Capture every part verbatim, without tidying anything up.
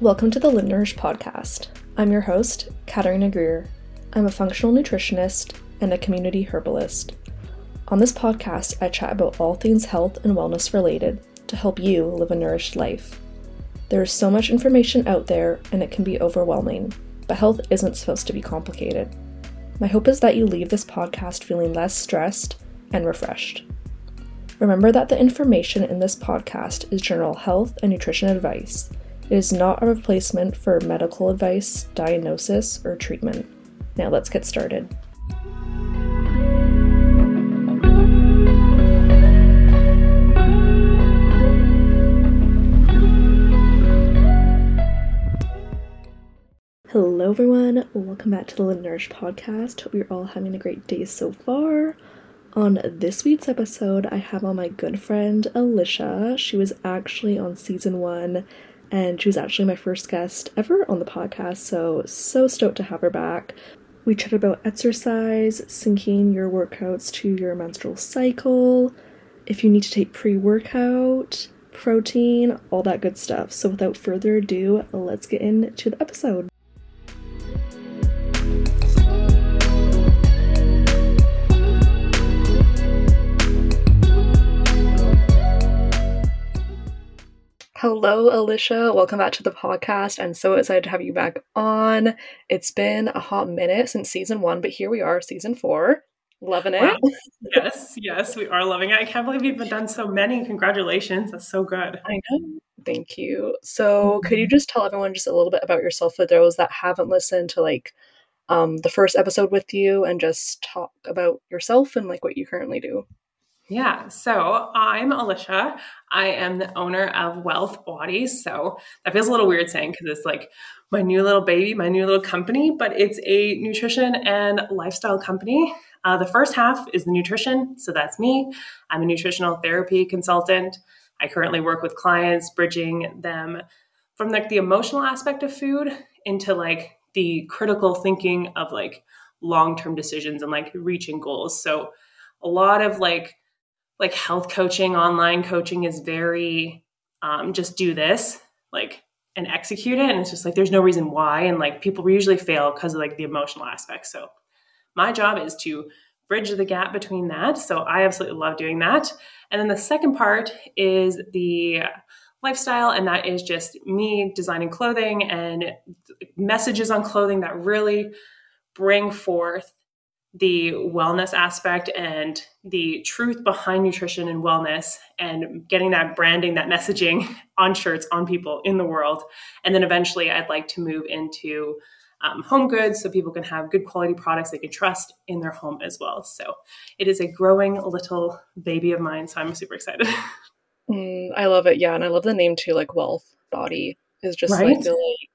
Welcome to the Live Nourish podcast. I'm your host, Katarina Greer. I'm a functional nutritionist and a community herbalist. On this podcast, I chat about all things health and wellness related to help you live a nourished life. There is so much information out there and it can be overwhelming, but health isn't supposed to be complicated. My hope is that you leave this podcast feeling less stressed and refreshed. Remember that the information in this podcast is general health and nutrition advice. It is not a replacement for medical advice, diagnosis, or treatment. Now let's get started. Hello everyone, welcome back to the Live Nourish podcast. Hope you're all having a great day so far. On this week's episode, I have on my good friend Alicia. She was actually on season one. And she was actually my first guest ever on the podcast, so, so stoked to have her back. We chatted about exercise, syncing your workouts to your menstrual cycle, if you need to take pre-workout, protein, all that good stuff. So without further ado, let's get into the episode. Hello, Alicia. Welcome back to the podcast. I'm so excited to have you back on. It's been a hot minute since season one, but here we are, season four. Loving it. Wow. Yes, yes, we are loving it. I can't believe you've done so many. Congratulations. That's so good. I know. Thank you. So could you just tell everyone just a little bit about yourself for those that haven't listened to like um, the first episode with you and just talk about yourself and like what you currently do? Yeah. So I'm Alicia. I am the owner of Wellth Body. So that feels a little weird saying, because it's like my new little baby, my new little company, but it's a nutrition and lifestyle company. Uh, the first half is the nutrition. So that's me. I'm a nutritional therapy consultant. I currently work with clients, bridging them from like the emotional aspect of food into like the critical thinking of like long-term decisions and like reaching goals. So a lot of like like health coaching, online coaching is very, um, just do this, like, and execute it. And it's just like, there's no reason why. And like, people usually fail because of like the emotional aspect. So my job is to bridge the gap between that. So I absolutely love doing that. And then the second part is the lifestyle. And that is just me designing clothing and messages on clothing that really bring forth the wellness aspect and the truth behind nutrition and wellness, and getting that branding, that messaging on shirts, on people in the world. And then eventually I'd like to move into um, home goods so people can have good quality products they can trust in their home as well. So it is a growing little baby of mine. So I'm super excited. Mm, I love it. Yeah. And I love the name too, like Wellth Body is just right? like, really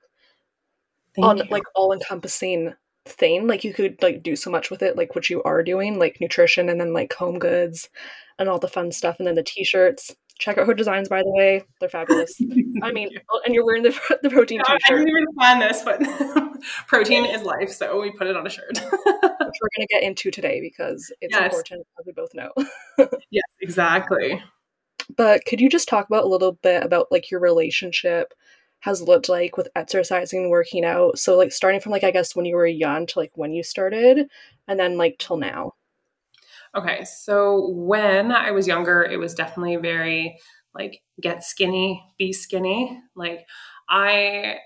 on, like all encompassing thing. Like you could like do so much with it, like what you are doing, like nutrition and then like home goods and all the fun stuff, and then the t-shirts. Check out her designs, by the way, they're fabulous. I mean, and you're wearing the, the protein yeah, t-shirt. I didn't even plan this, but protein is life, so we put it on a shirt. Which we're gonna get into today because it's yes. important, as we both know. Yes, exactly. But could you just talk about a little bit about like your relationship has looked like with exercising and working out? So like starting from like, I guess when you were young to like when you started and then like till now. Okay. So when I was younger, it was definitely very like get skinny, be skinny. Like I,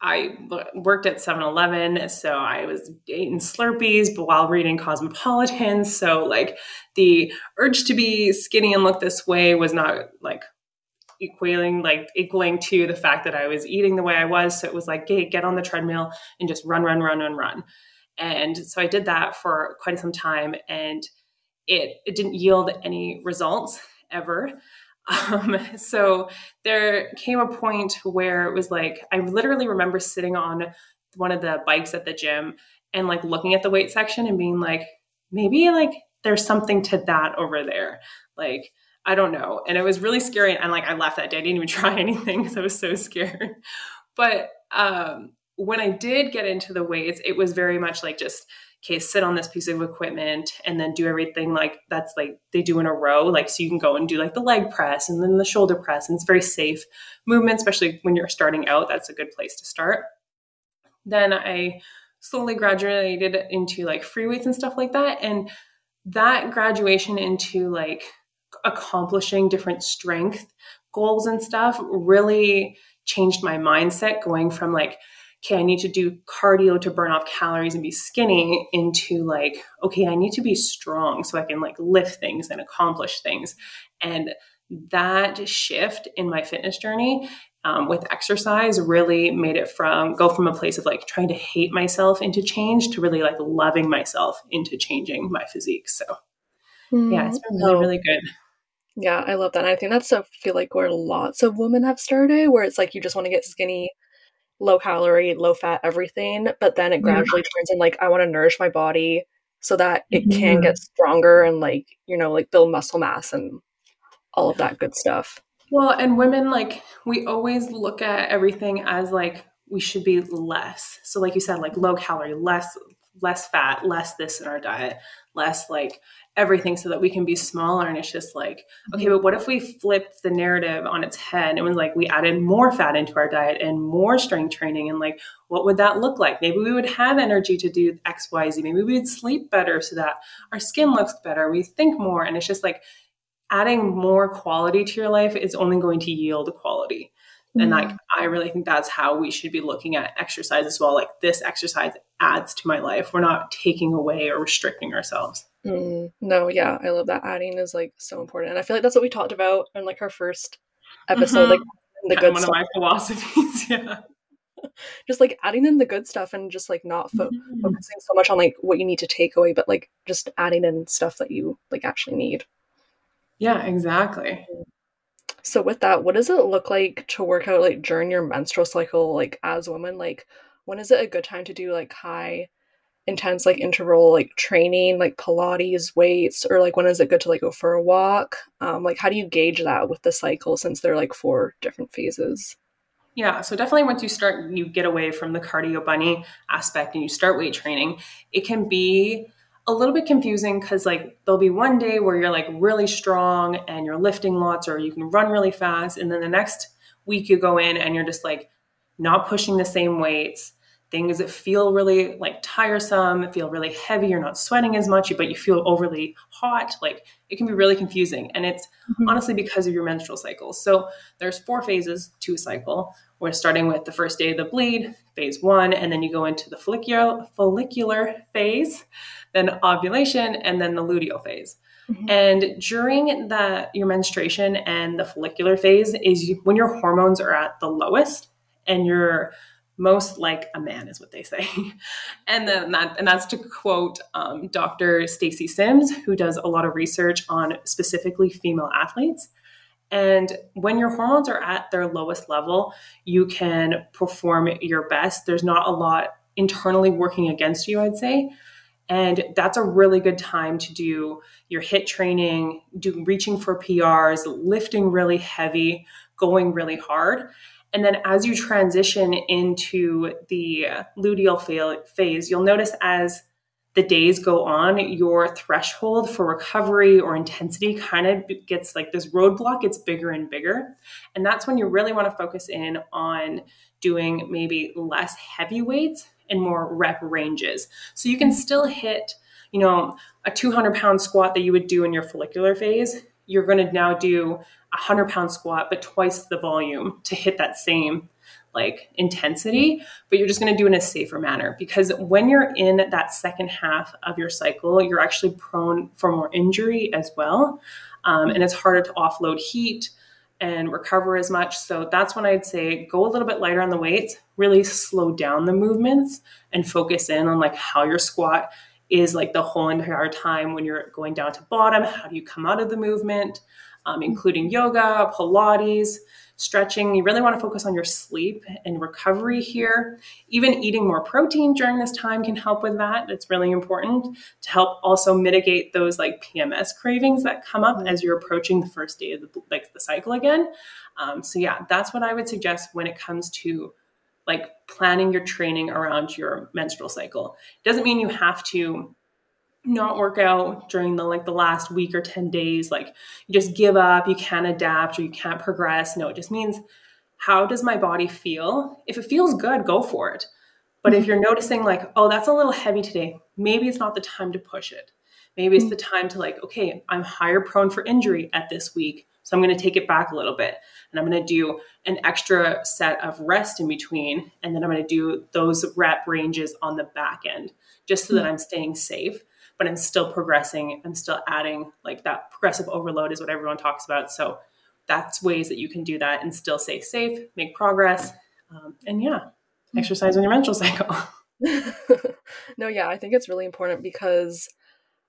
I worked at seven eleven. So I was eating Slurpees while reading Cosmopolitan. So like the urge to be skinny and look this way was not like equaling like equaling to the fact that I was eating the way I was. So it was like, hey, get on the treadmill and just run, run, run, run, run. And so I did that for quite some time, and it, it didn't yield any results ever. Um, so there came a point where it was like, I literally remember sitting on one of the bikes at the gym and like looking at the weight section and being like, maybe like there's something to that over there. Like, I don't know. And it was really scary. And like, I left that day. I didn't even try anything because I was so scared. But um, when I did get into the weights, it was very much like just okay, sit on this piece of equipment and then do everything like that's like they do in a row. Like, so you can go and do like the leg press and then the shoulder press. And it's very safe movement, especially when you're starting out. That's a good place to start. Then I slowly graduated into like free weights and stuff like that. And that graduation into like accomplishing different strength goals and stuff really changed my mindset, going from like, okay, I need to do cardio to burn off calories and be skinny, into like, okay, I need to be strong so I can like lift things and accomplish things. And that shift in my fitness journey um, with exercise really made it from go from a place of like trying to hate myself into change to really like loving myself into changing my physique. So mm, yeah, it's been really, oh. really good. Yeah, I love that. And I think that's, I feel like, where lots of women have started, where it's like you just want to get skinny, low calorie, low fat, everything. But then it gradually mm-hmm. turns in like, I want to nourish my body so that it mm-hmm. can get stronger and like, you know, like build muscle mass and all of that good stuff. Well, and women, like, we always look at everything as like, we should be less. So like you said, like low calorie, less, less fat, less this in our diet, less like everything so that we can be smaller. And it's just like, okay, but what if we flipped the narrative on its head and was like, we added more fat into our diet and more strength training, and like, what would that look like? Maybe we would have energy to do X, Y, Z. Maybe we'd sleep better so that our skin looks better. We think more. And it's just like adding more quality to your life is only going to yield quality. And like, I really think that's how we should be looking at exercise as well. Like, this exercise adds to my life. We're not taking away or restricting ourselves. Mm, no. Yeah. I love that. Adding is like so important. And I feel like that's what we talked about in like our first episode, mm-hmm. like the yeah, good one stuff. Of my philosophies. Yeah. Just like adding in the good stuff and just like not fo- mm-hmm. focusing so much on like what you need to take away, but like just adding in stuff that you like actually need. Yeah, exactly. So with that, what does it look like to work out like during your menstrual cycle, like as women? Like, when is it a good time to do like high intense like interval like training, like Pilates, weights, or like when is it good to like go for a walk? Um, like, how do you gauge that with the cycle, since they're like four different phases? Yeah, so definitely once you start, you get away from the cardio bunny aspect and you start weight training, it can be a little bit confusing, because like there'll be one day where you're like really strong and you're lifting lots, or you can run really fast. And then the next week you go in and you're just like not pushing the same weights. Things that feel really like tiresome, feel really heavy. You're not sweating as much, but you feel overly hot. Like, it can be really confusing. And it's mm-hmm. honestly because of your menstrual cycle. So there's four phases to a cycle. We're starting with the first day of the bleed, phase one, and then you go into the follicular, follicular phase, then ovulation, and then the luteal phase. Mm-hmm. And during the, your menstruation and the follicular phase is you, when your hormones are at the lowest and you're most like a man, is what they say. And then that, and that's to quote um, Doctor Stacy Sims, who does a lot of research on specifically female athletes. And when your hormones are at their lowest level, you can perform your best. There's not a lot internally working against you, I'd say. And that's a really good time to do your HIIT training, do reaching for P Rs, lifting really heavy, going really hard. And then as you transition into the luteal phase, you'll notice as the days go on, your threshold for recovery or intensity kind of gets like this roadblock, gets bigger and bigger. And that's when you really want to focus in on doing maybe less heavy weights and more rep ranges. So you can still hit, you know, a two hundred pound squat that you would do in your follicular phase. You're going to now do a one hundred pound squat, but twice the volume to hit that same like intensity, but you're just going to do it in a safer manner, because when you're in that second half of your cycle, you're actually prone for more injury as well. Um, and it's harder to offload heat and recover as much. So that's when I'd say go a little bit lighter on the weights, really slow down the movements and focus in on like how your squat is like the whole entire time when you're going down to bottom. How do you come out of the movement, um, including yoga, Pilates, stretching. You really want to focus on your sleep and recovery here. Even eating more protein during this time can help with that. It's really important to help also mitigate those like P M S cravings that come up as you're approaching the first day of the, like, the cycle again. Um, so yeah, that's what I would suggest when it comes to like planning your training around your menstrual cycle. It doesn't mean you have to not work out during the like the last week or ten days, like you just give up, you can't adapt or you can't progress. No, it just means, how does my body feel? If it feels good, go for it. But if you're noticing like, oh, that's a little heavy today, maybe it's not the time to push it. Maybe it's the time to like, okay, I'm higher prone for injury at this week, so I'm going to take it back a little bit and I'm going to do an extra set of rest in between. And then I'm going to do those rep ranges on the back end just so that I'm staying safe, but I'm still progressing. I'm still adding, like, that progressive overload is what everyone talks about. So that's ways that you can do that and still stay safe, make progress. Um, and yeah, exercise on your menstrual cycle. No, yeah, I think it's really important because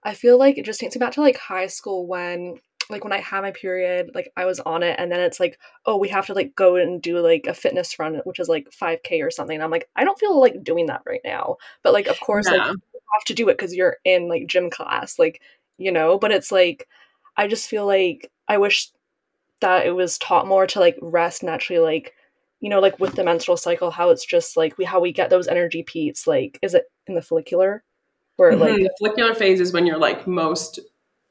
I feel like it just takes me back to like high school when, like, when I had my period, like I was on it, and then it's like, oh, we have to like go and do like a fitness run, which is like five K or something. And I'm like, I don't feel like doing that right now. But like, of course, yeah. like, you have to do it because you're in like gym class, like, you know, but it's like, I just feel like I wish that it was taught more to like rest naturally, like, you know, like with the menstrual cycle, how it's just like we, how we get those energy peaks, like, is it in the follicular? Where mm-hmm. like the follicular phase is when you're like most,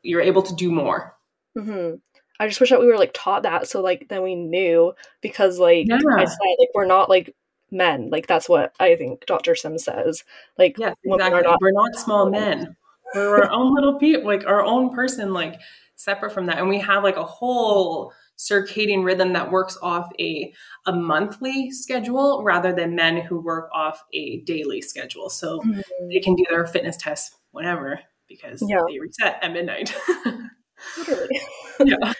you're able to do more. Mm-hmm. I just wish that we were like taught that, so like then we knew, because like yeah. I said, like, we're not like men, like that's what I think Doctor Sims says, like yes, exactly. We're not, we're not small men, we're our own little people, like our own person, like separate from that, and we have like a whole circadian rhythm that works off a a monthly schedule rather than men who work off a daily schedule, so mm-hmm. they can do their fitness tests whenever because yeah. they reset at midnight. Literally. Yeah.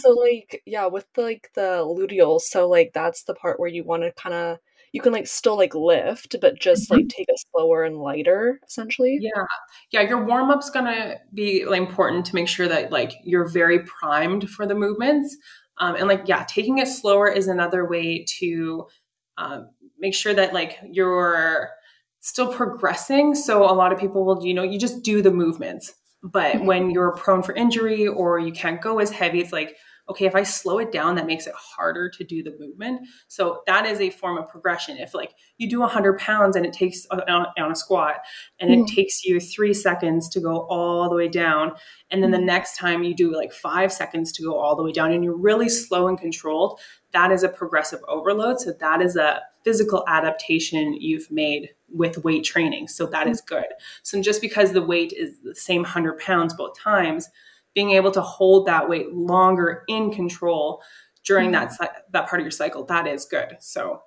So like, yeah, with the, like the luteal, so like that's the part where you want to kind of, you can like still like lift, but just like take it slower and lighter, essentially. Yeah. Yeah. Your warm up's going to be like important to make sure that like you're very primed for the movements. Um, and like, yeah, taking it slower is another way to um, make sure that like you're still progressing. So a lot of people will, you know, you just do the movements. But when you're prone for injury or you can't go as heavy, it's like, okay, if I slow it down, that makes it harder to do the movement. So that is a form of progression. If like you do one hundred pounds and it takes on, on a squat and it mm. takes you three seconds to go all the way down. And then the next time you do like five seconds to go all the way down and you're really slow and controlled, that is a progressive overload. So that is a physical adaptation you've made with weight training. So that is good. So just because the weight is the same one hundred pounds both times, being able to hold that weight longer in control during that that part of your cycle, that is good. So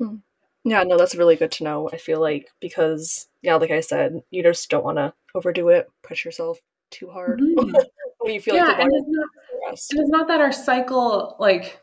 yeah, no, that's really good to know. I feel like, because yeah, like I said, you just don't want to overdo it, push yourself too hard. Mm-hmm. When you feel yeah, like and it's, not, and it's not that our cycle like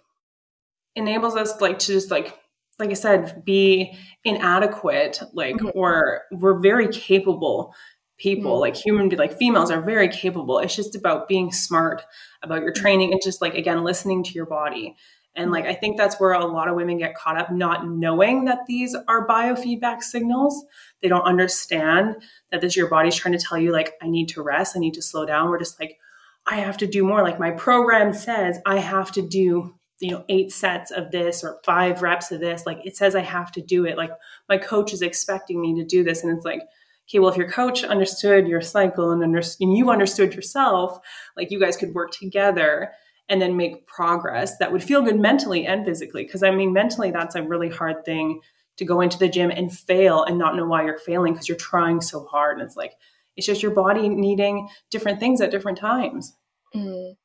enables us like to just like like I said, be inadequate, like, mm-hmm. or we're very capable people, mm-hmm. like human, like females are very capable. It's just about being smart about your training and just like, again, listening to your body. And like, I think that's where a lot of women get caught up, not knowing that these are biofeedback signals. They don't understand that this, your body's trying to tell you like, I need to rest. I need to slow down. We're just like, I have to do more. Like my program says I have to do, you know, eight sets of this or five reps of this. Like it says I have to do it. Like my coach is expecting me to do this. And it's like, okay, well, if your coach understood your cycle and, under- and you understood yourself, like you guys could work together and then make progress that would feel good mentally and physically. Because I mean, mentally, that's a really hard thing to go into the gym and fail and not know why you're failing because you're trying so hard. And it's like, it's just your body needing different things at different times. Mm,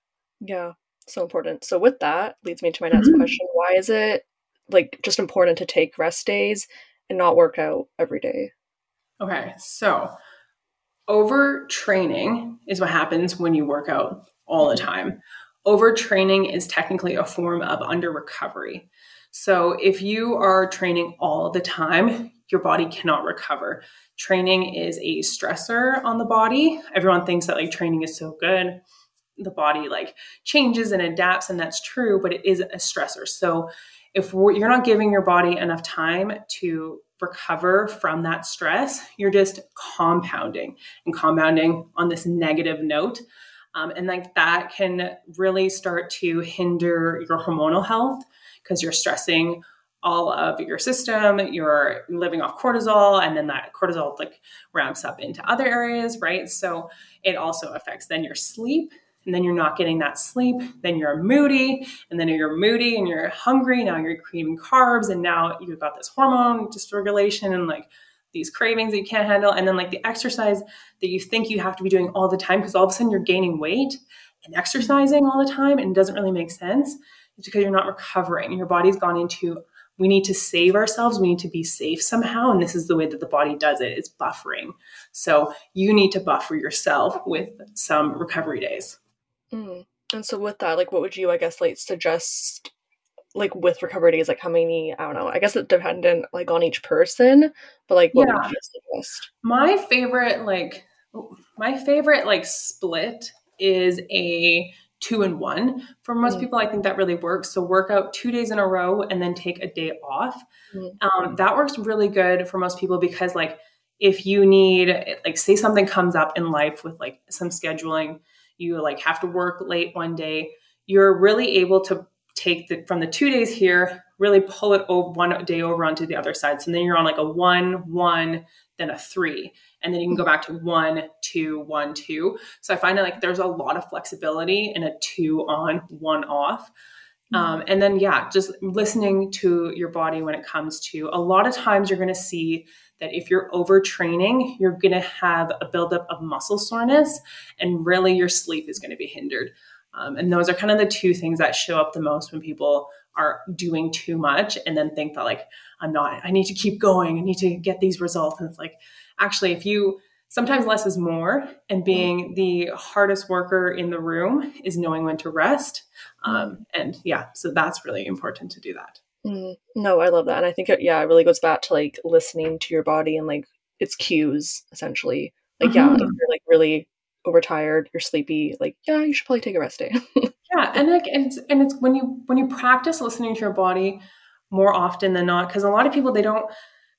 yeah, so important. So with that leads me to my next mm-hmm. question. Why is it like just important to take rest days and not work out every day? Okay, so overtraining is what happens when you work out all the time. Overtraining is technically a form of under recovery. So if you are training all the time, your body cannot recover. Training is a stressor on the body. Everyone thinks that like training is so good. The body like changes and adapts, and that's true, but it is a stressor. So if you're not giving your body enough time to recover from that stress, you're just compounding and compounding on this negative note. Um, and like that can really start to hinder your hormonal health because you're stressing all of your system, you're living off cortisol, and then that cortisol like ramps up into other areas, right? So it also affects then your sleep, and then you're not getting that sleep, then you're moody, and then you're moody and you're hungry, now you're craving carbs, and now you've got this hormone dysregulation and like these cravings that you can't handle, and then like the exercise that you think you have to be doing all the time because all of a sudden you're gaining weight and exercising all the time and it doesn't really make sense. It's because you're not recovering. Your body's gone into, we need to save ourselves. We need to be safe somehow. And this is the way that the body does it. It's buffering. So you need to buffer yourself with some recovery days. Mm. And so with that, like, what would you, I guess, like suggest, like with recovery days, like how many, I don't know, I guess it's dependent like on each person, but like, what yeah. would you suggest? My favorite, like my favorite, like split is a two and one. For most mm. people, I think that really works. So work out two days in a row and then take a day off. Mm. Um, that works really good for most people because like, if you need, like say something comes up in life with like some scheduling, you like have to work late one day, you're really able to take the, from the two days here, really pull it over one day over onto the other side. So then you're on like a one, one, then a three, and then you can go back to one, two, one, two. So I find that like there's a lot of flexibility in a two on, one off. Um, and then, yeah, just listening to your body when it comes to, a lot of times you're going to see that if you're overtraining, you're going to have a buildup of muscle soreness and really your sleep is going to be hindered. Um, and those are kind of the two things that show up the most when people are doing too much and then think that like, I'm not, I need to keep going. I need to get these results. And it's like, actually, if you, sometimes less is more, and being the hardest worker in the room is knowing when to rest. Um, and yeah, so that's really important to do that. Mm, no, I love that. And I think, it, yeah, it really goes back to like listening to your body and like its cues essentially. Like, mm-hmm. yeah, if you're like really overtired, you're sleepy, like, yeah, you should probably take a rest day. Yeah. And like, and it's, and it's when you, when you practice listening to your body more often than not, because a lot of people, they don't,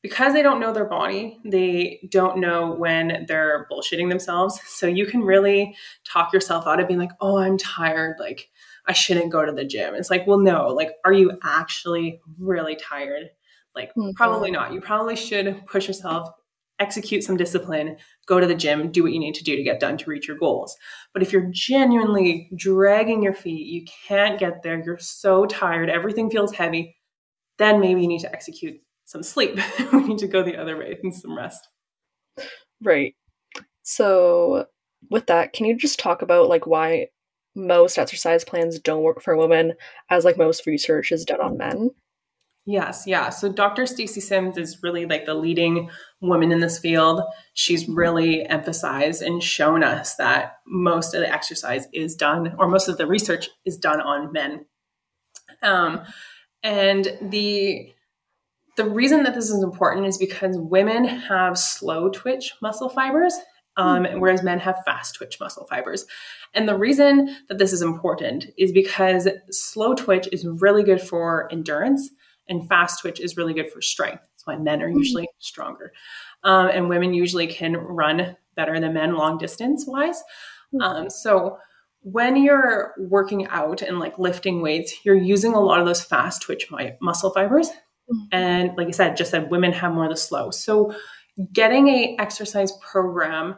because they don't know their body, they don't know when they're bullshitting themselves. So you can really talk yourself out of being like, oh, I'm tired. Like I shouldn't go to the gym. It's like, well, no, like, are you actually really tired? Like mm-hmm. probably not. You probably should push yourself, execute some discipline, go to the gym, do what you need to do to get done to reach your goals. But if you're genuinely dragging your feet, you can't get there, you're so tired, everything feels heavy, then maybe you need to execute some sleep. We need to go the other way and some rest. Right. So with that, can you just talk about like why most exercise plans don't work for women, as like most research is done on men? Yes. Yeah. So Doctor Stacy Sims is really like the leading woman in this field. She's really emphasized and shown us that most of the exercise is done, or most of the research is done on men. Um, and the The reason that this is important is because women have slow twitch muscle fibers, um, mm-hmm. whereas men have fast twitch muscle fibers. And the reason that this is important is because slow twitch is really good for endurance and fast twitch is really good for strength. That's why men are usually mm-hmm. stronger. Um, and women usually can run better than men long distance wise. Mm-hmm. Um, so when you're working out and like lifting weights, you're using a lot of those fast twitch my- muscle fibers. And like I said, just that women have more of the slow. So getting a exercise program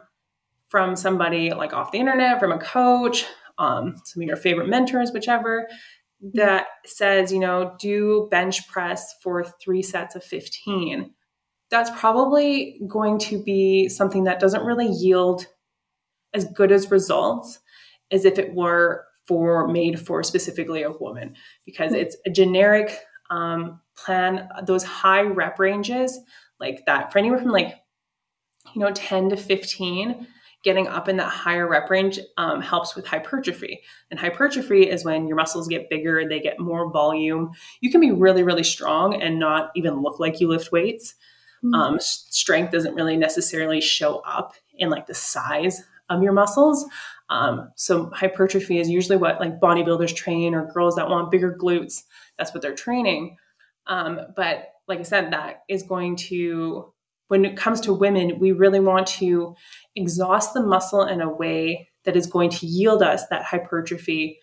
from somebody like off the internet, from a coach, um, some of your favorite mentors, whichever, that says, you know, do bench press for three sets of fifteen. That's probably going to be something that doesn't really yield as good as results as if it were for made for specifically a woman, because it's a generic um, plan. Those high rep ranges like that, for anywhere from like, you know, ten to fifteen, getting up in that higher rep range, um, helps with hypertrophy, and hypertrophy is when your muscles get bigger, they get more volume. You can be really, really strong and not even look like you lift weights. Mm-hmm. Um, strength doesn't really necessarily show up in like the size of your muscles. Um, so hypertrophy is usually what like bodybuilders train, or girls that want bigger glutes. That's what they're training. Um, but like I said, that is going to, when it comes to women, we really want to exhaust the muscle in a way that is going to yield us that hypertrophy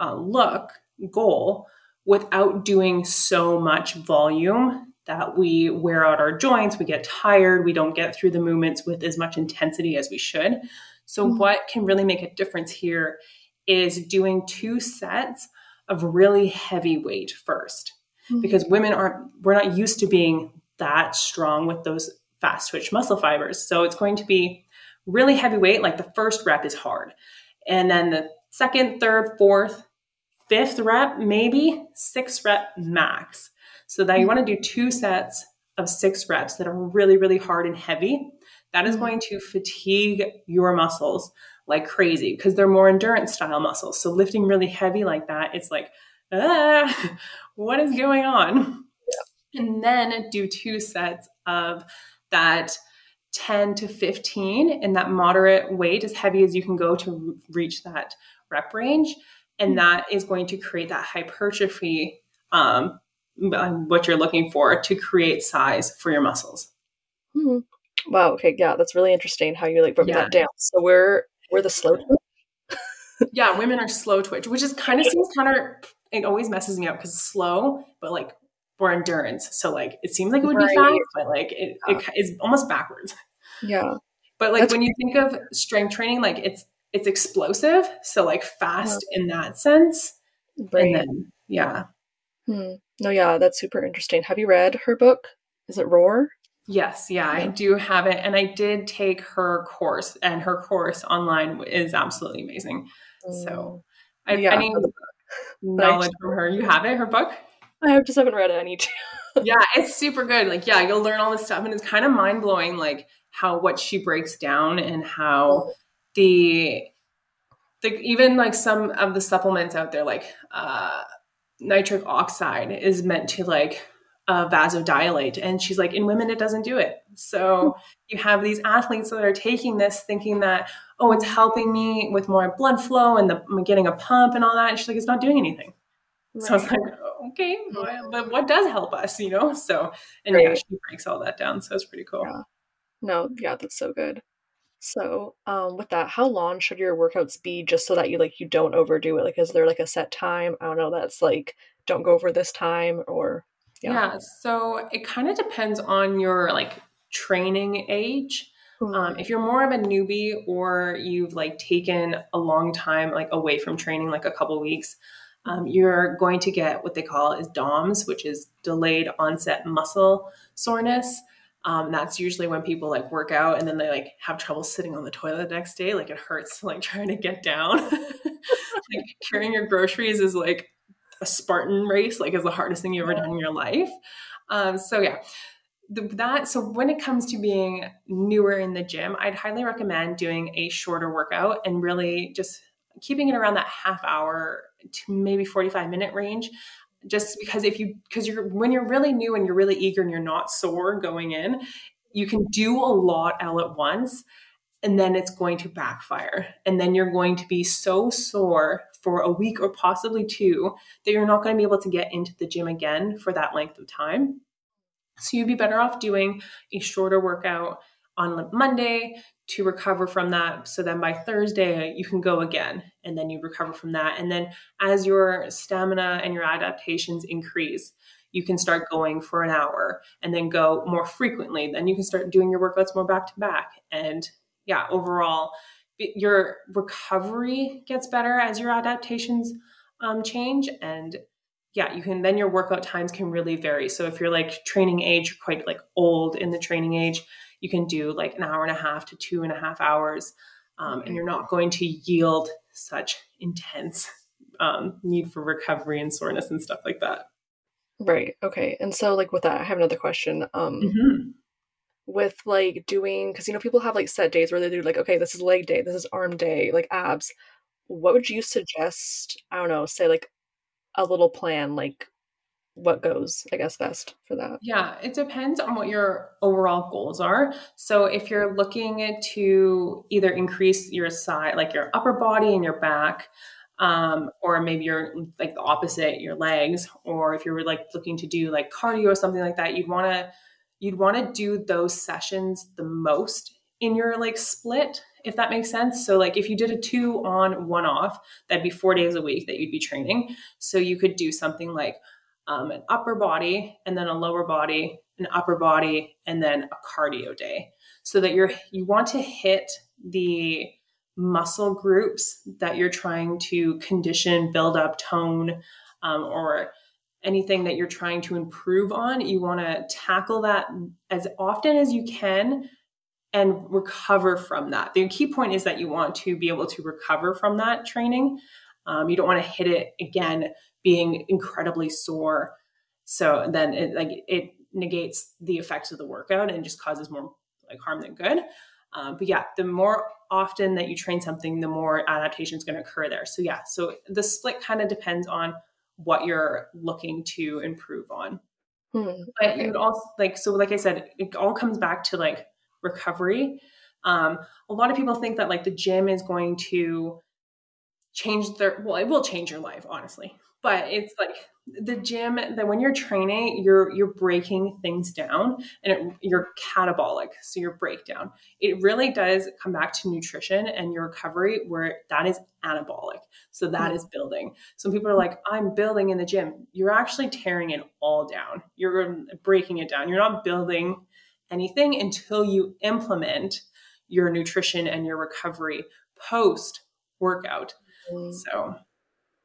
uh, look goal without doing so much volume that we wear out our joints, we get tired, we don't get through the movements with as much intensity as we should. So mm-hmm. what can really make a difference here is doing two sets of really heavy weight first, mm-hmm. because women aren't, we're not used to being that strong with those fast twitch muscle fibers. So it's going to be really heavy weight. Like the first rep is hard. And then the second, third, fourth, fifth rep, maybe sixth rep max. So that you want to do two sets of six reps that are really, really hard and heavy. That is going to fatigue your muscles like crazy because they're more endurance style muscles. So lifting really heavy like that, it's like, ah, what is going on? And then do two sets of that ten to fifteen in that moderate weight, as heavy as you can go to reach that rep range. And that is going to create that hypertrophy, um, what you're looking for to create size for your muscles. Mm-hmm. Wow. Okay. Yeah. That's really interesting how you like broke yeah. that down. So we're, we're the slow twitch. Yeah. Women are slow twitch, which is kind of seems counter. It always messes me up because it's slow, but like for endurance. So like, it seems like it would right. be fast, but like it, yeah. it is almost backwards. Yeah. But like that's when crazy. You think of strength training, like it's, it's explosive. So like fast yeah. in that sense. Right. And then, yeah. Hmm. No, yeah, that's super interesting. Have you read her book? Is it Roar? Yes, yeah, yeah, I do have it. And I did take her course, and her course online is absolutely amazing. Mm. So I, yeah, I need knowledge from her. You have it, her book? I just haven't read it. I need to. Yeah, it's super good. Like, yeah, you'll learn all this stuff. And it's kind of mind blowing, like how what she breaks down and how oh. the, the, even like some of the supplements out there, like, uh, nitric oxide is meant to like uh, vasodilate. And she's like, in women, it doesn't do it. So you have these athletes that are taking this thinking that, oh, it's helping me with more blood flow and the, I'm getting a pump and all that. And she's like, it's not doing anything. Right. So I was like, okay, well, but what does help us, you know? So, and right. yeah, she breaks all that down. So it's pretty cool. Yeah. No, yeah, that's so good. So um, with that, how long should your workouts be just so that you like you don't overdo it? Like, is there like a set time? I don't know. That's like, don't go over this time or. Yeah. yeah so it kind of depends on your like training age. Mm-hmm. Um, if you're more of a newbie or you've like taken a long time, like away from training, like a couple weeks, um, you're going to get what they call is D O M S, which is delayed onset muscle soreness. Um, that's usually when people like work out and then they like have trouble sitting on the toilet the next day. Like it hurts, like trying to get down, like carrying your groceries is like a Spartan race, like is the hardest thing you've ever done in your life. Um, so yeah, the, that, so when it comes to being newer in the gym, I'd highly recommend doing a shorter workout and really just keeping it around that half hour to maybe forty-five minute range. Just because if you, because you're, when you're really new and you're really eager and you're not sore going in, you can do a lot all at once and then it's going to backfire. And then you're going to be so sore for a week or possibly two that you're not going to be able to get into the gym again for that length of time. So you'd be better off doing a shorter workout on Monday to recover from that. So then by Thursday, you can go again and then you recover from that. And then as your stamina and your adaptations increase, you can start going for an hour and then go more frequently. Then you can start doing your workouts more back to back. And yeah, overall, your recovery gets better as your adaptations um, change. And yeah, you can, then your workout times can really vary. So if you're like training age, you're quite like old in the training age, you can do like an hour and a half to two and a half hours. Um, and you're not going to yield such intense um, need for recovery and soreness and stuff like that. Right. Okay. And so like with that, I have another question. Um, mm-hmm. With like doing, cause you know, people have like set days where they do like, okay, this is leg day, this is arm day, like abs. What would you suggest? I don't know, say like a little plan, like what goes, I guess, best for that? Yeah, it depends on what your overall goals are. So if you're looking to either increase your side, like your upper body and your back, um, or maybe you're like the opposite, your legs, or if you're like looking to do like cardio or something like that, you'd want to, you'd want to do those sessions the most in your like split, if that makes sense. So like if you did a two on one off, that'd be four days a week that you'd be training. So you could do something like um, an upper body and then a lower body, an upper body, and then a cardio day, so that you're, you want to hit the muscle groups that you're trying to condition, build up, tone, um, or anything that you're trying to improve on. You want to tackle that as often as you can and recover from that. The key point is that you want to be able to recover from that training. Um, you don't want to hit it again being incredibly sore. So then it, like, it negates the effects of the workout and just causes more like harm than good. Um, but yeah, the more often that you train something, the more adaptation is going to occur there. So yeah, so the split kind of depends on what you're looking to improve on. Hmm, but okay. You would also like, so like I said, it all comes back to like recovery. Um, a lot of people think that like the gym is going to change their, well, it will change your life, honestly, but it's like the gym that when you're training, you're, you're breaking things down and it, you're catabolic. So your breakdown, it really does come back to nutrition and your recovery, where that is anabolic. So that is building. So people are like, I'm building in the gym. You're actually tearing it all down. You're breaking it down. You're not building anything until you implement your nutrition and your recovery post workout. So,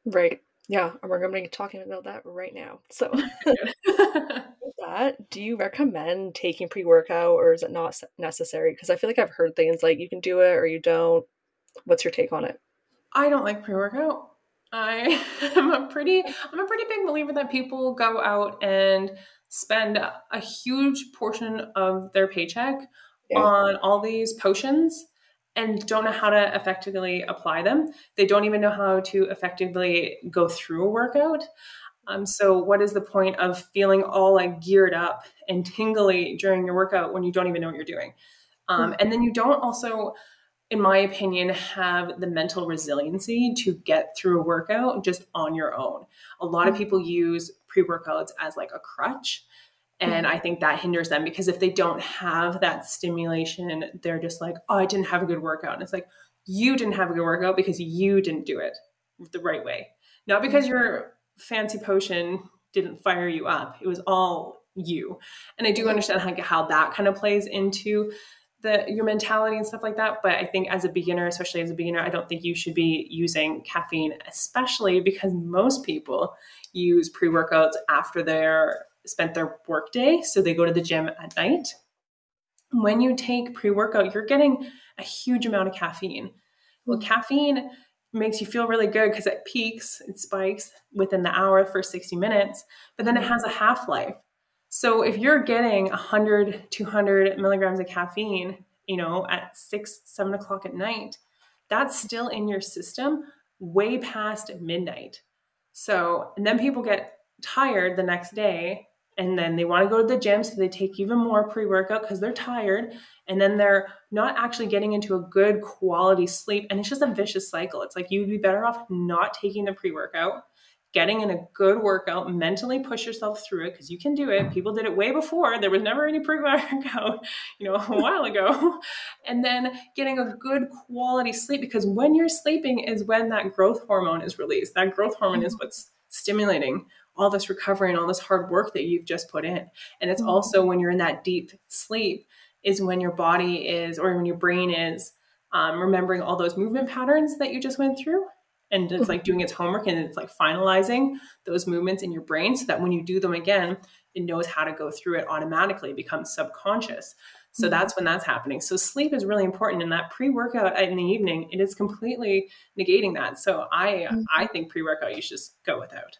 right. Yeah, and we're going to be talking about that right now. So, with that, do you recommend taking pre-workout, or is it not necessary? Because I feel like I've heard things like you can do it or you don't. What's your take on it? I don't like pre-workout. I am a pretty, I'm a pretty big believer that people go out and spend a huge portion of their paycheck yeah. on all these potions and don't know how to effectively apply them. They don't even know how to effectively go through a workout. Um, so what is the point of feeling all like geared up and tingly during your workout when you don't even know what you're doing? Um, and then you don't also, in my opinion, have the mental resiliency to get through a workout just on your own. A lot of people use pre-workouts as like a crutch. And I think that hinders them, because if they don't have that stimulation, they're just like, oh, I didn't have a good workout. And it's like, you didn't have a good workout because you didn't do it the right way. Not because your fancy potion didn't fire you up. It was all you. And I do understand how, how that kind of plays into the your mentality and stuff like that. But I think as a beginner, especially as a beginner, I don't think you should be using caffeine, especially because most people use pre-workouts after their spent their work day. So they go to the gym at night. When you take pre-workout, you're getting a huge amount of caffeine. Well, caffeine makes you feel really good because it peaks, it spikes within the hour for sixty minutes, but then it has a half-life. So if you're getting one hundred, two hundred milligrams of caffeine, you know, at six, seven o'clock at night, that's still in your system way past midnight. So, and then people get tired the next day, and then they want to go to the gym. So they take even more pre-workout because they're tired. And then they're not actually getting into a good quality sleep. And it's just a vicious cycle. It's like, you'd be better off not taking the pre-workout, getting in a good workout, mentally push yourself through it. Cause you can do it. People did it way before. There was never any pre-workout, you know, a while ago. And then getting a good quality sleep, because when you're sleeping is when that growth hormone is released. That growth hormone is what's stimulating all this recovery and all this hard work that you've just put in. And it's also when you're in that deep sleep is when your body is, or when your brain is um, remembering all those movement patterns that you just went through. And it's like doing its homework, and it's like finalizing those movements in your brain so that when you do them again, it knows how to go through it automatically. It becomes subconscious. So that's when that's happening. So sleep is really important, and that pre-workout in the evening, it is completely negating that. So I, I think pre-workout, you should just go without.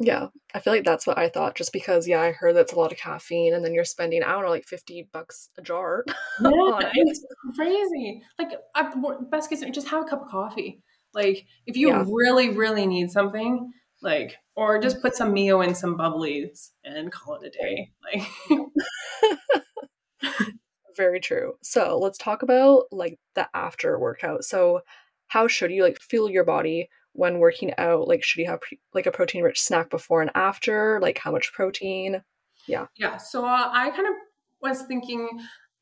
Yeah, I feel like that's what I thought, just because, yeah, I heard that's a lot of caffeine, and then you're spending, I don't know, like fifty bucks a jar. Yeah, it. It's crazy. Like, I, best case, just have a cup of coffee. Like, if you yeah. really, really need something, like, or just put some Mio in some bubblies and call it a day. Like, very true. So let's talk about, like, the after workout. So how should you, like, fuel your body when working out? Like, should you have pre- like a protein rich snack before and after? Like, how much protein? Yeah. Yeah. So uh, I kind of was thinking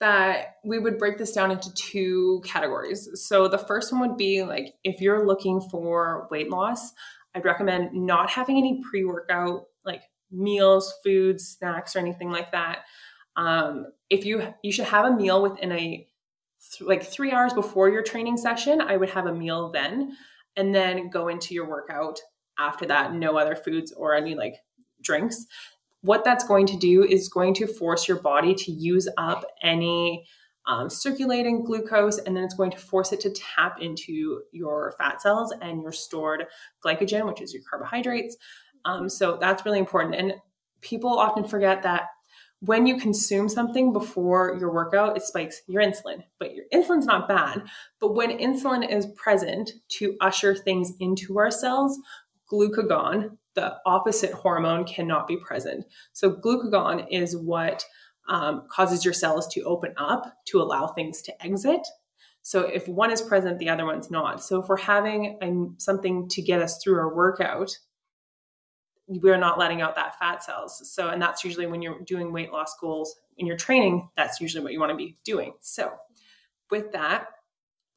that we would break this down into two categories. So the first one would be like, if you're looking for weight loss, I'd recommend not having any pre-workout, like meals, foods, snacks, or anything like that. Um, if you, you should have a meal within a, th- like three hours before your training session, I would have a meal then, and then go into your workout after that. No other foods or any like drinks. What that's going to do is going to force your body to use up any um, circulating glucose, and then it's going to force it to tap into your fat cells and your stored glycogen, which is your carbohydrates. Um, so that's really important. And people often forget that when you consume something before your workout, it spikes your insulin, but your insulin's not bad. But when insulin is present to usher things into our cells, glucagon, the opposite hormone, cannot be present. So glucagon is what um, causes your cells to open up to allow things to exit. So if one is present, the other one's not. So if we're having um, something to get us through our workout, we're not letting out that fat cells. So, and that's usually when you're doing weight loss goals in your training, that's usually what you want to be doing. So with that,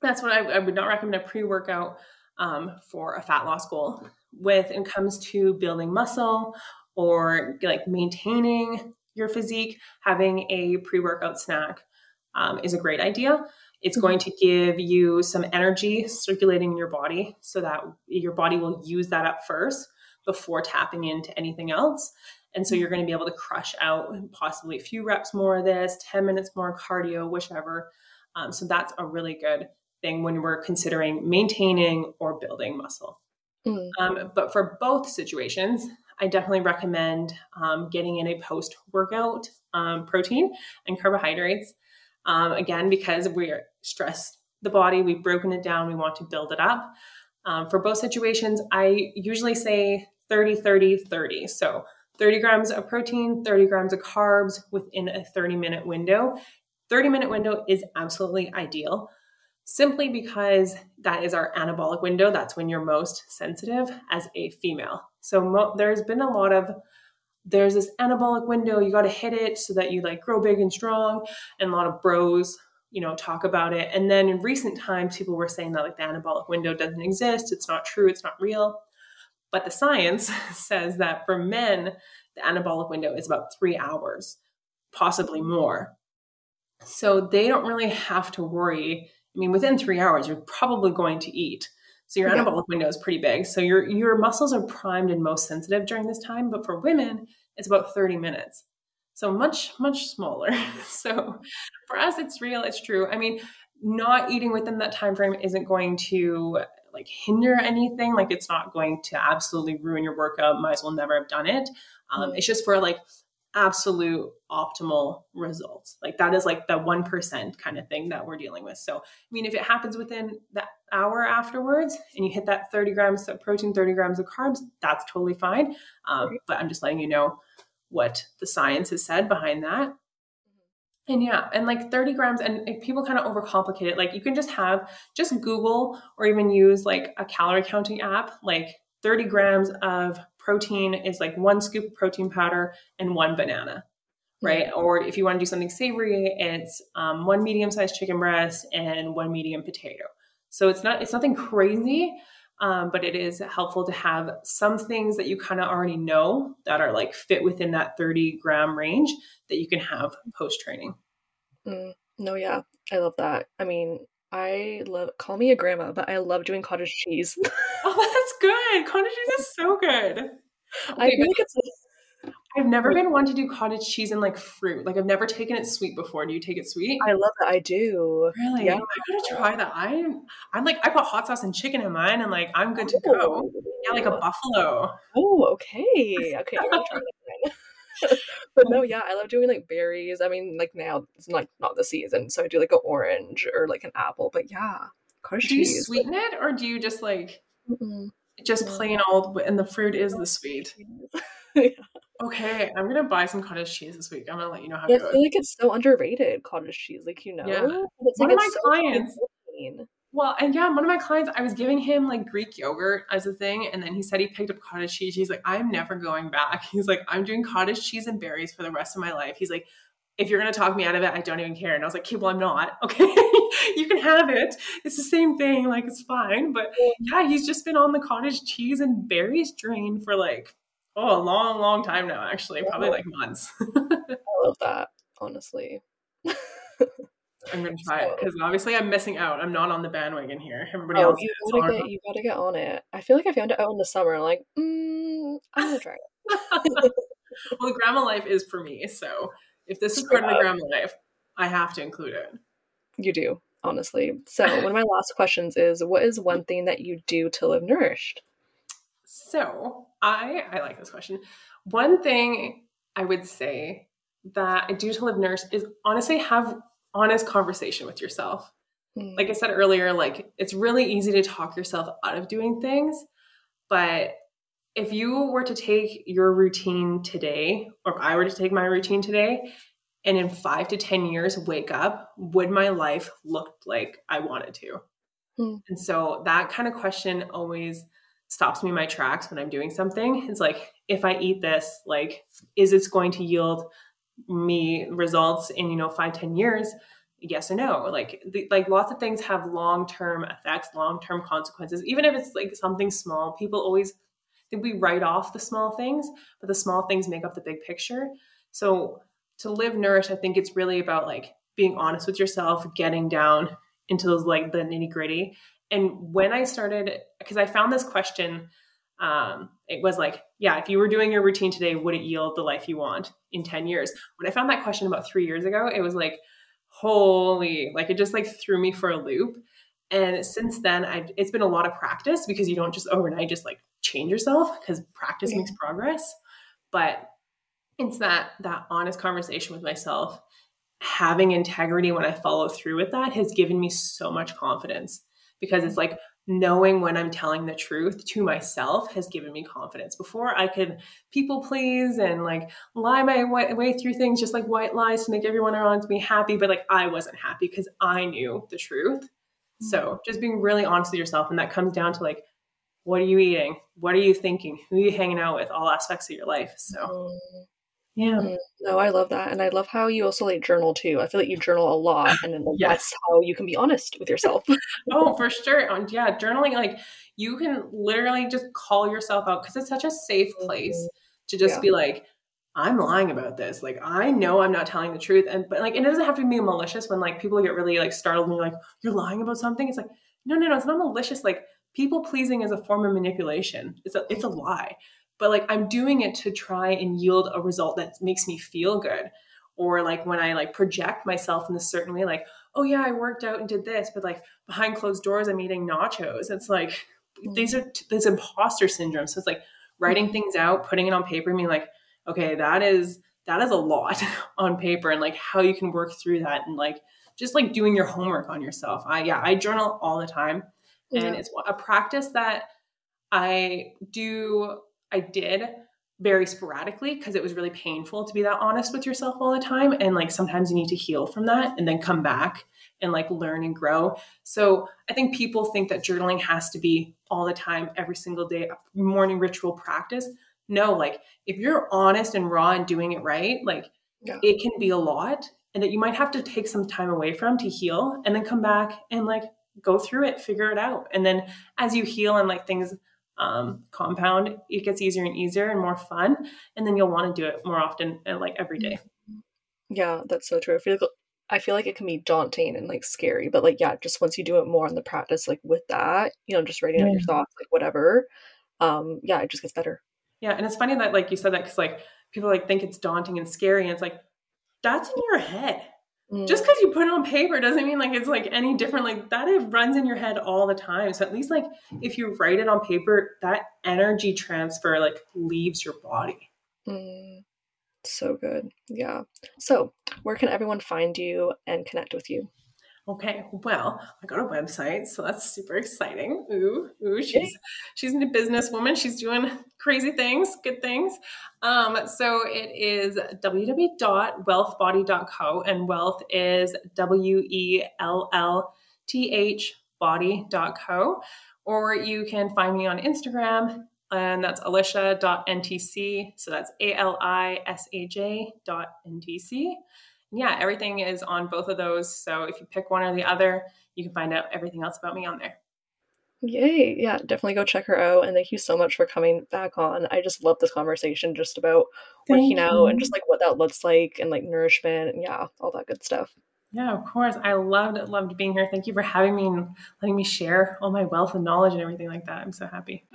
that's what I, I would not recommend a pre-workout um, for a fat loss goal. With it comes to building muscle or like maintaining your physique, having a pre-workout snack um, is a great idea. It's going to give you some energy circulating in your body so that your body will use that up first before tapping into anything else. And so you're going to be able to crush out possibly a few reps more of this, ten minutes more cardio, whichever. Um, so that's a really good thing when we're considering maintaining or building muscle. Mm. Um, but for both situations, I definitely recommend um, getting in a post-workout um, protein and carbohydrates. Um, again, because we're stressed the body, we've broken it down, we want to build it up. Um, for both situations, I usually say thirty, thirty, thirty. So thirty grams of protein, thirty grams of carbs within a thirty minute window. thirty minute window is absolutely ideal, simply because that is our anabolic window. That's when you're most sensitive as a female. So mo- there's been a lot of, there's this anabolic window, you got to hit it so that you like grow big and strong. And a lot of bros, you know, talk about it. And then in recent times, people were saying that like the anabolic window doesn't exist. It's not true. It's not real. But the science says that for men, the anabolic window is about three hours, possibly more. So they don't really have to worry. I mean, within three hours, you're probably going to eat. So your yeah. anabolic window is pretty big. So your your muscles are primed and most sensitive during this time. But for women, it's about thirty minutes. So much, much smaller. So for us, it's real, it's true. I mean, not eating within that time frame isn't going to like hinder anything. Like it's not going to absolutely ruin your workout. Might as well never have done it. Um, it's just for like absolute optimal results. Like that is like the one percent kind of thing that we're dealing with. So, I mean, if it happens within that hour afterwards and you hit that thirty grams of protein, thirty grams of carbs, that's totally fine. Um, but I'm just letting you know what the science has said behind that. And yeah, and like thirty grams, and if people kind of overcomplicate it, like you can just have, just Google or even use like a calorie counting app, like thirty grams of protein is like one scoop of protein powder and one banana, right? Mm-hmm. Or if you want to do something savory, it's um, one medium-sized chicken breast and one medium potato. So it's not, it's nothing crazy, um, but it is helpful to have some things that you kind of already know that are like fit within that thirty gram range that you can have post-training. Mm, no, yeah, I love that. I mean, I love, call me a grandma, but I love doing cottage cheese. Oh, that's good. Cottage cheese is so good. Okay, I think it's, I've never been one to do cottage cheese and like fruit. Like I've never taken it sweet before. Do you take it sweet? I love it. I do. Really? Yeah. I gotta try that. I'm, I'm like, I put hot sauce and chicken in mine and like, I'm good to oh. go. Yeah. Like a buffalo. Oh, okay. Okay. I'm trying that again. But no, yeah, I love doing like berries. I mean, like now it's like not the season, so I do like an orange or like an apple. But yeah, cottage cheese. Do you sweeten like, it or do you just like mm-mm. just plain old and the fruit is the sweet? Yeah. Okay, I'm gonna buy some cottage cheese this week. I'm gonna let you know how. Yeah, it goes. I feel like it's so underrated, cottage cheese. Like you know, yeah. It's one like, of it's my so clients. Amazing. Well, and yeah, one of my clients, I was giving him like Greek yogurt as a thing. And then he said he picked up cottage cheese. He's like, I'm never going back. He's like, I'm doing cottage cheese and berries for the rest of my life. He's like, if you're going to talk me out of it, I don't even care. And I was like, okay, well, I'm not. Okay, you can have it. It's the same thing. Like, it's fine. But yeah, he's just been on the cottage cheese and berries drain for like, oh, a long, long time now, actually, probably like months. I love that, honestly. I'm going to try so, it because obviously I'm missing out. I'm not on the bandwagon here. Everybody oh, else you is. Gotta get, you got to get on it. I feel like I found it out in the summer. I'm like, mm, I'm going to try it. Well, the grandma life is for me. So if this is part of the grandma life, I have to include it. You do, honestly. So one of my last questions is, what is one thing that you do to live nourished? So I, I like this question. One thing I would say that I do to live nourished is honestly have honest conversation with yourself. Mm. Like I said earlier, like it's really easy to talk yourself out of doing things, but if you were to take your routine today, or if I were to take my routine today, and in five to ten years wake up, would my life look like I wanted to? Mm. And so that kind of question always stops me in my tracks when I'm doing something. It's like, if I eat this, like, is this going to yield me results in, you know, five, ten years? Yes or no? Like, the, like lots of things have long-term effects, long-term consequences, even if it's like something small. People always think we write off the small things, but the small things make up the big picture. So to live nourished, I think it's really about like being honest with yourself, getting down into those, like, the nitty gritty. And when I started, because I found this question, um, it was like, yeah, if you were doing your routine today, would it yield the life you want in ten years? When I found that question about three years ago, it was like, holy, like it just like threw me for a loop. And since then, I've, it's been a lot of practice, because you don't just overnight just like change yourself, because practice yeah. makes progress. But it's that, that honest conversation with myself, having integrity when I follow through with that, has given me so much confidence. Because it's like knowing when I'm telling the truth to myself has given me confidence. Before, I could people please and like lie my way, way through things, just like white lies to make everyone around me happy. But like, I wasn't happy because I knew the truth. Mm-hmm. So just being really honest with yourself. And that comes down to like, what are you eating? What are you thinking? Who are you hanging out with? All aspects of your life. So, mm-hmm. yeah. Mm-hmm. No, I love that. And I love how you also like journal too. I feel like you journal a lot, and then like, yes. that's how you can be honest with yourself. Oh, for sure. And yeah, journaling, like you can literally just call yourself out, because it's such a safe place mm-hmm. to just yeah. be like, I'm lying about this. Like, I know I'm not telling the truth. And, but like, it doesn't have to be malicious when like people get really like startled and you're like, you're lying about something. It's like, no, no, no, it's not malicious. Like, people pleasing is a form of manipulation. It's a, it's a lie. But like, I'm doing it to try and yield a result that makes me feel good. Or like when I like project myself in a certain way, like, oh yeah, I worked out and did this, but like behind closed doors, I'm eating nachos. It's like, these are this imposter syndrome. So it's like writing things out, putting it on paper, and being like, okay, that is, that is a lot on paper, and like how you can work through that. And like, just like doing your homework on yourself. I, yeah, I journal all the time, and yeah. it's a practice that I do I did very sporadically, because it was really painful to be that honest with yourself all the time. And like, sometimes you need to heal from that and then come back and like learn and grow. So I think people think that journaling has to be all the time, every single day, a morning ritual practice. No, like if you're honest and raw and doing it right, like yeah. it can be a lot, and that you might have to take some time away from to heal, and then come back and like go through it, figure it out. And then as you heal and like things um, compound, it gets easier and easier and more fun. And then you'll want to do it more often and like every day. Yeah, that's so true. I feel like, I feel like it can be daunting and like scary, but like, yeah, just once you do it more in the practice, like with that, you know, just writing out yeah. your thoughts, like whatever. Um, yeah, it just gets better. Yeah. And it's funny that like you said that, cause like people like think it's daunting and scary, and it's like, that's in your head. Mm. Just because you put it on paper doesn't mean like it's like any different. Like that, it runs in your head all the time. So at least like if you write it on paper, that energy transfer like leaves your body. Mm. So good. Yeah. So where can everyone find you and connect with you? Okay, well, I got a website, so that's super exciting. Ooh, ooh, she's she's a businesswoman. She's doing crazy things, good things. Um, so it is w w w dot wellth body dot co, and Wellth is W E L L T H body dot co. Or you can find me on Instagram, and that's alicia dot n t c. So that's A L I S H A dot N T C. yeah, everything is on both of those. So if you pick one or the other, you can find out everything else about me on there. Yay. Yeah, definitely go check her out. And thank you so much for coming back on. I just love this conversation just about thank working you. out and just like what that looks like and like nourishment and yeah, all that good stuff. Yeah, of course. I loved, loved being here. Thank you for having me and letting me share all my wealth and knowledge and everything like that. I'm so happy.